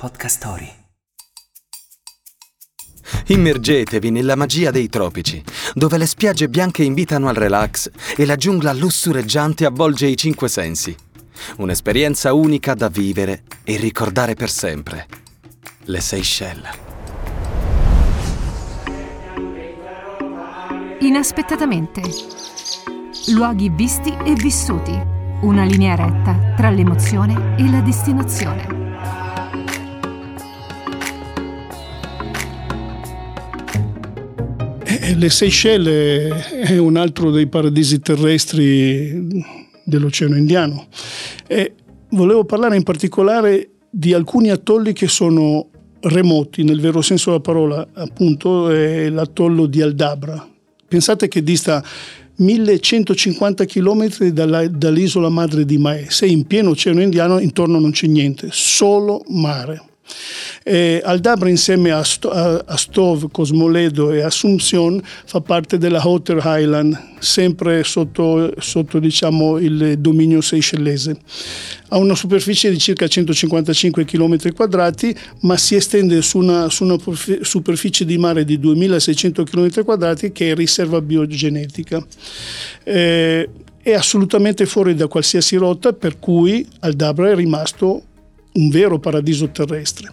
Podcast Story. Immergetevi nella magia dei tropici, dove le spiagge bianche invitano al relax e la giungla lussureggiante avvolge i cinque sensi. Un'esperienza unica da vivere e ricordare per sempre. Le Seychelles. Inaspettatamente. Luoghi visti e vissuti. Una linea retta tra l'emozione e la destinazione. Le Seychelles è un altro dei paradisi terrestri dell'Oceano Indiano e volevo parlare in particolare di alcuni atolli che sono remoti, nel vero senso della parola, appunto è l'atollo di Aldabra. Pensate che dista 1150 km dall'isola madre di Mahé. Se in pieno Oceano Indiano intorno non c'è niente, solo mare. Aldabra insieme a Stov, Cosmoledo e Assumption fa parte della Outer Island, sempre sotto diciamo, il dominio seychellese. Ha una superficie di circa 155 km quadrati, ma si estende su una superficie di mare di 2600 km quadrati che è riserva biogenetica. È assolutamente fuori da qualsiasi rotta, per cui Aldabra è rimasto un vero paradiso terrestre.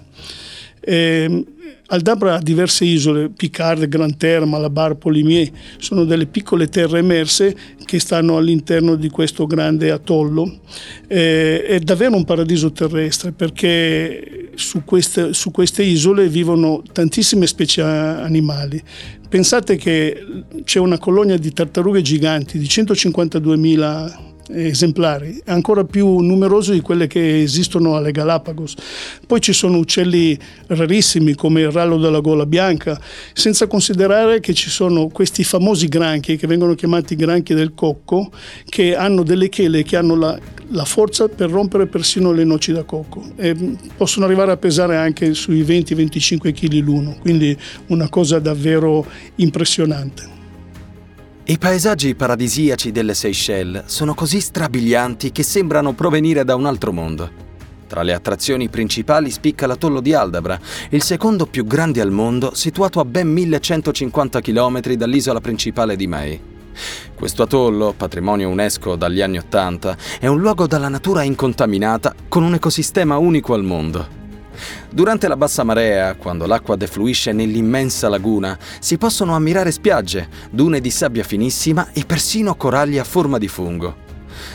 Aldabra ha diverse isole, Picard, Grande Terre, Malabar, Polimier, sono delle piccole terre emerse che stanno all'interno di questo grande atollo. È davvero un paradiso terrestre perché su queste isole vivono tantissime specie animali. Pensate che c'è una colonia di tartarughe giganti di 152.000 esemplari, ancora più numerosi di quelle che esistono alle Galapagos. Poi ci sono uccelli rarissimi come il rallo della gola bianca, senza considerare che ci sono questi famosi granchi che vengono chiamati granchi del cocco, che hanno delle chele che hanno la forza per rompere persino le noci da cocco e possono arrivare a pesare anche sui 20-25 kg l'uno, quindi una cosa davvero impressionante. I paesaggi paradisiaci delle Seychelles sono così strabilianti che sembrano provenire da un altro mondo. Tra le attrazioni principali spicca l'atollo di Aldabra, il secondo più grande al mondo, situato a ben 1150 km dall'isola principale di Mahé. Questo atollo, patrimonio UNESCO dagli anni 80, è un luogo dalla natura incontaminata con un ecosistema unico al mondo. Durante la bassa marea, quando l'acqua defluisce nell'immensa laguna, si possono ammirare spiagge, dune di sabbia finissima e persino coralli a forma di fungo.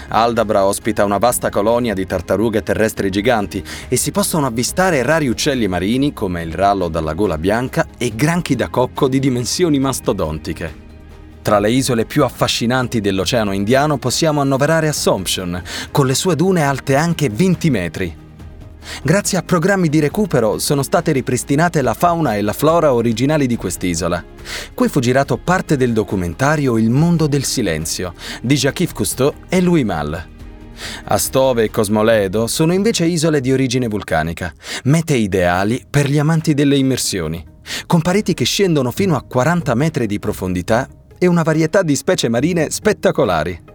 Aldabra ospita una vasta colonia di tartarughe terrestri giganti e si possono avvistare rari uccelli marini come il rallo dalla gola bianca e granchi da cocco di dimensioni mastodontiche. Tra le isole più affascinanti dell'Oceano Indiano possiamo annoverare Assumption, con le sue dune alte anche 20 metri. Grazie a programmi di recupero sono state ripristinate la fauna e la flora originali di quest'isola. Qui fu girato parte del documentario Il mondo del silenzio di Jacques-Yves Cousteau e Louis Malle. Astove e Cosmoledo sono invece isole di origine vulcanica, mete ideali per gli amanti delle immersioni, con pareti che scendono fino a 40 metri di profondità e una varietà di specie marine spettacolari.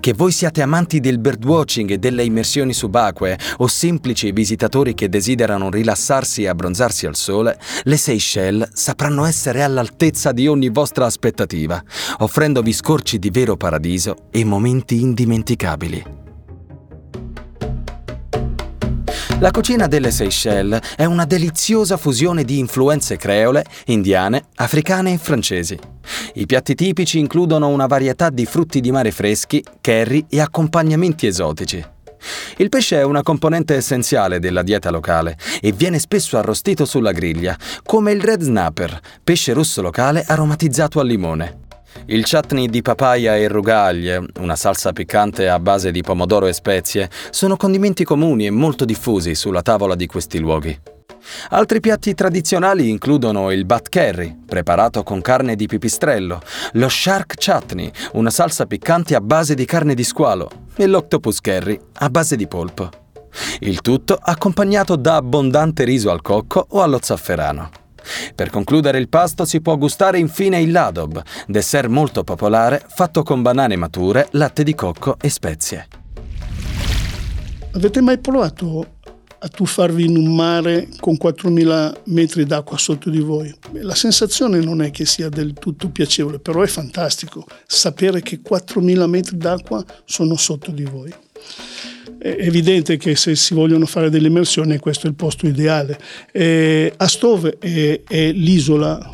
Che voi siate amanti del birdwatching e delle immersioni subacquee o semplici visitatori che desiderano rilassarsi e abbronzarsi al sole, le Seychelles sapranno essere all'altezza di ogni vostra aspettativa, offrendovi scorci di vero paradiso e momenti indimenticabili. La cucina delle Seychelles è una deliziosa fusione di influenze creole, indiane, africane e francesi. I piatti tipici includono una varietà di frutti di mare freschi, curry e accompagnamenti esotici. Il pesce è una componente essenziale della dieta locale e viene spesso arrostito sulla griglia, come il red snapper, pesce rosso locale aromatizzato al limone. Il chutney di papaya e rugaglie, una salsa piccante a base di pomodoro e spezie, sono condimenti comuni e molto diffusi sulla tavola di questi luoghi. Altri piatti tradizionali includono il bat curry, preparato con carne di pipistrello, lo shark chutney, una salsa piccante a base di carne di squalo, e l'octopus curry, a base di polpo. Il tutto accompagnato da abbondante riso al cocco o allo zafferano. Per concludere il pasto si può gustare infine il ladob, dessert molto popolare fatto con banane mature, latte di cocco e spezie. Avete mai provato a tuffarvi in un mare con 4.000 metri d'acqua sotto di voi. Beh, la sensazione non è che sia del tutto piacevole, però è fantastico sapere che 4.000 metri d'acqua sono sotto di voi. È evidente che se si vogliono fare delle immersioni questo è il posto ideale. Astove è l'isola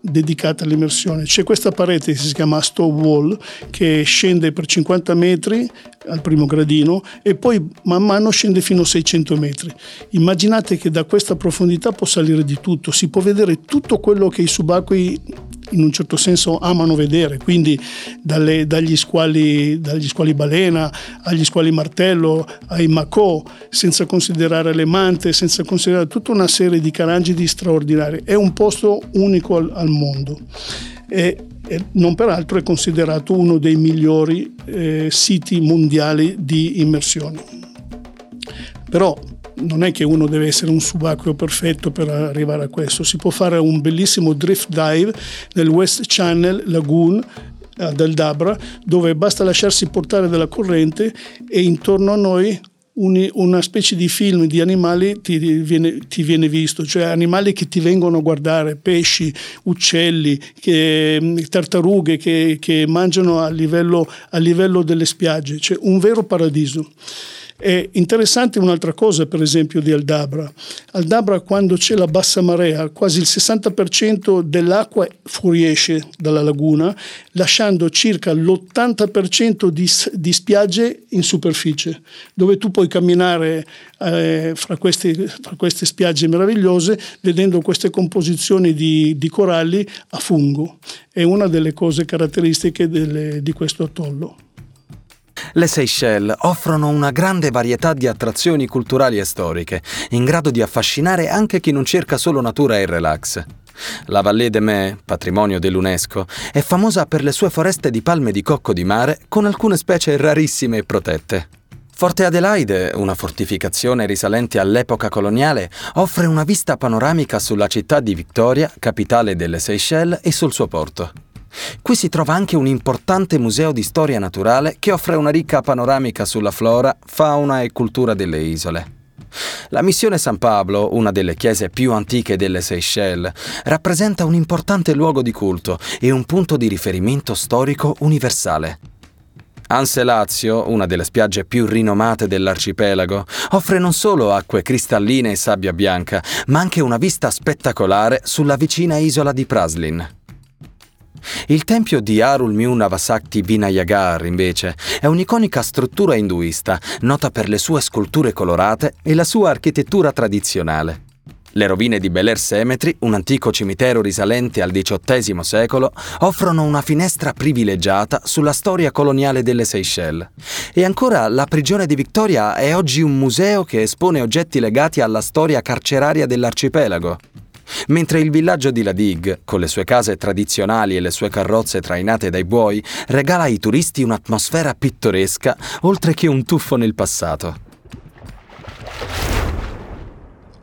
dedicata all'immersione. C'è questa parete che si chiama Astove Wall che scende per 50 metri al primo gradino e poi man mano scende fino a 600 metri. Immaginate che da questa profondità può salire di tutto, si può vedere tutto quello che i subacquei in un certo senso amano vedere, quindi dagli squali balena agli squali martello, ai macò, senza considerare le mante, senza considerare tutta una serie di carangidi straordinari. È un posto unico al mondo e non peraltro è considerato uno dei migliori siti mondiali di immersione. Però non è che uno deve essere un subacqueo perfetto per arrivare a questo. Si può fare un bellissimo drift dive nel West Channel Lagoon ad Aldabra, dove basta lasciarsi portare dalla corrente e intorno a noi una specie di film di animali ti viene visto, cioè animali che ti vengono a guardare, pesci, uccelli, tartarughe che mangiano a livello delle spiagge, cioè un vero paradiso. È interessante un'altra cosa, per esempio, di Aldabra. Aldabra, quando c'è la bassa marea, quasi il 60% dell'acqua fuoriesce dalla laguna, lasciando circa l'80% di spiagge in superficie, dove tu puoi camminare fra queste spiagge meravigliose, vedendo queste composizioni di coralli a fungo. È una delle cose caratteristiche di questo atollo. Le Seychelles offrono una grande varietà di attrazioni culturali e storiche, in grado di affascinare anche chi non cerca solo natura e relax. La Vallée de Mai, patrimonio dell'UNESCO, è famosa per le sue foreste di palme di cocco di mare con alcune specie rarissime e protette. Forte Adelaide, una fortificazione risalente all'epoca coloniale, offre una vista panoramica sulla città di Victoria, capitale delle Seychelles, e sul suo porto. Qui si trova anche un importante museo di storia naturale che offre una ricca panoramica sulla flora, fauna e cultura delle isole. La missione San Pablo, una delle chiese più antiche delle Seychelles, rappresenta un importante luogo di culto e un punto di riferimento storico universale. Anse Lazio, una delle spiagge più rinomate dell'arcipelago, offre non solo acque cristalline e sabbia bianca, ma anche una vista spettacolare sulla vicina isola di Praslin. Il tempio di Arulmigu Navasakti Vinayagar, invece, è un'iconica struttura induista, nota per le sue sculture colorate e la sua architettura tradizionale. Le rovine di Bel Air Cemetery, un antico cimitero risalente al XVIII secolo, offrono una finestra privilegiata sulla storia coloniale delle Seychelles. E ancora, la prigione di Victoria è oggi un museo che espone oggetti legati alla storia carceraria dell'arcipelago. Mentre il villaggio di La Digue, con le sue case tradizionali e le sue carrozze trainate dai buoi, regala ai turisti un'atmosfera pittoresca, oltre che un tuffo nel passato.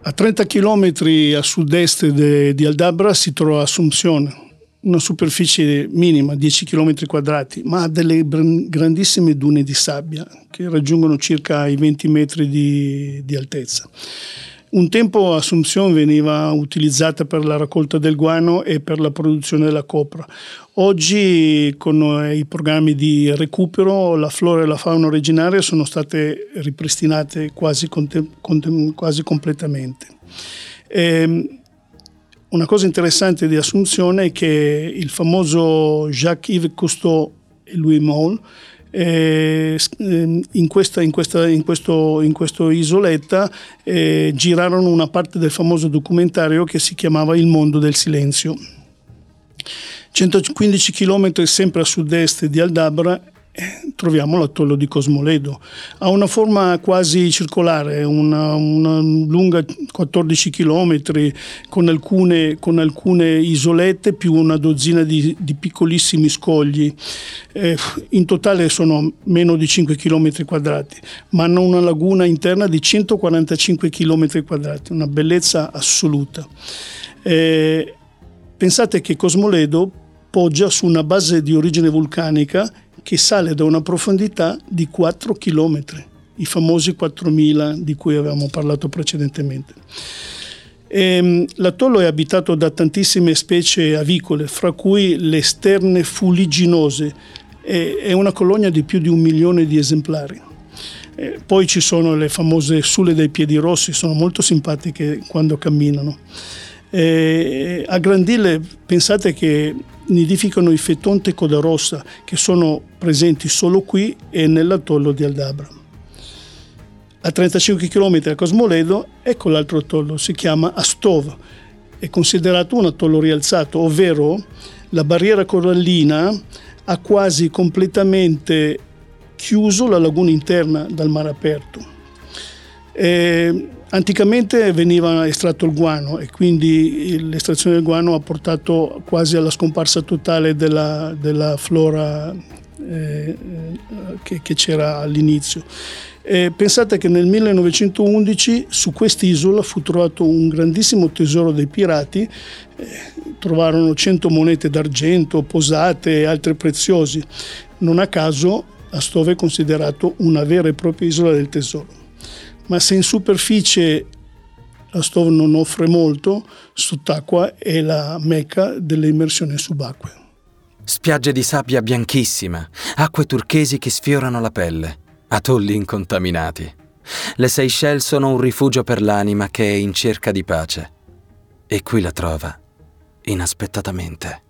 A 30 km a sud-est di Aldabra si trova Assumption, una superficie minima, 10 km quadrati, ma ha delle grandissime dune di sabbia che raggiungono circa i 20 metri di altezza. Un tempo Assumption veniva utilizzata per la raccolta del guano e per la produzione della copra. Oggi, con i programmi di recupero, la flora e la fauna originaria sono state ripristinate quasi completamente. Una cosa interessante di Assumption è che il famoso Jacques-Yves Cousteau e Louis Malle in questo isoletta girarono una parte del famoso documentario che si chiamava Il mondo del silenzio. 115 km sempre a sud-est di Aldabra troviamo l'atollo di Cosmoledo. Ha una forma quasi circolare, una lunga 14 km con alcune isolette più una dozzina di piccolissimi scogli. In totale sono meno di 5 km quadrati, ma hanno una laguna interna di 145 km quadrati, una bellezza assoluta. Pensate che Cosmoledo poggia su una base di origine vulcanica che sale da una profondità di 4 chilometri. i famosi 4.000 di cui avevamo parlato precedentemente. L'atollo è abitato da tantissime specie avicole, fra cui le sterne fuliginose, è una colonia di più di 1 milione di esemplari. Poi ci sono le famose sule dai piedi rossi, sono molto simpatiche quando camminano. A Grandille pensate che nidificano i fetonte codarossa, che sono presenti solo qui e nell'atollo di Aldabra. A 35 km da Cosmoledo, ecco l'altro atollo, si chiama Astove. È considerato un atollo rialzato, ovvero la barriera corallina ha quasi completamente chiuso la laguna interna dal mare aperto. Anticamente veniva estratto il guano e quindi l'estrazione del guano ha portato quasi alla scomparsa totale della flora che c'era all'inizio. Pensate che nel 1911 su quest'isola fu trovato un grandissimo tesoro dei pirati, trovarono 100 monete d'argento, posate e altri preziosi. Non a caso Astove è considerato una vera e propria isola del tesoro. Ma se in superficie Astove non offre molto, sott'acqua è la mecca delle immersioni subacquee. Spiagge di sabbia bianchissima, acque turchesi che sfiorano la pelle. Atolli incontaminati. Le Seychelles sono un rifugio per l'anima che è in cerca di pace. E qui la trova, inaspettatamente.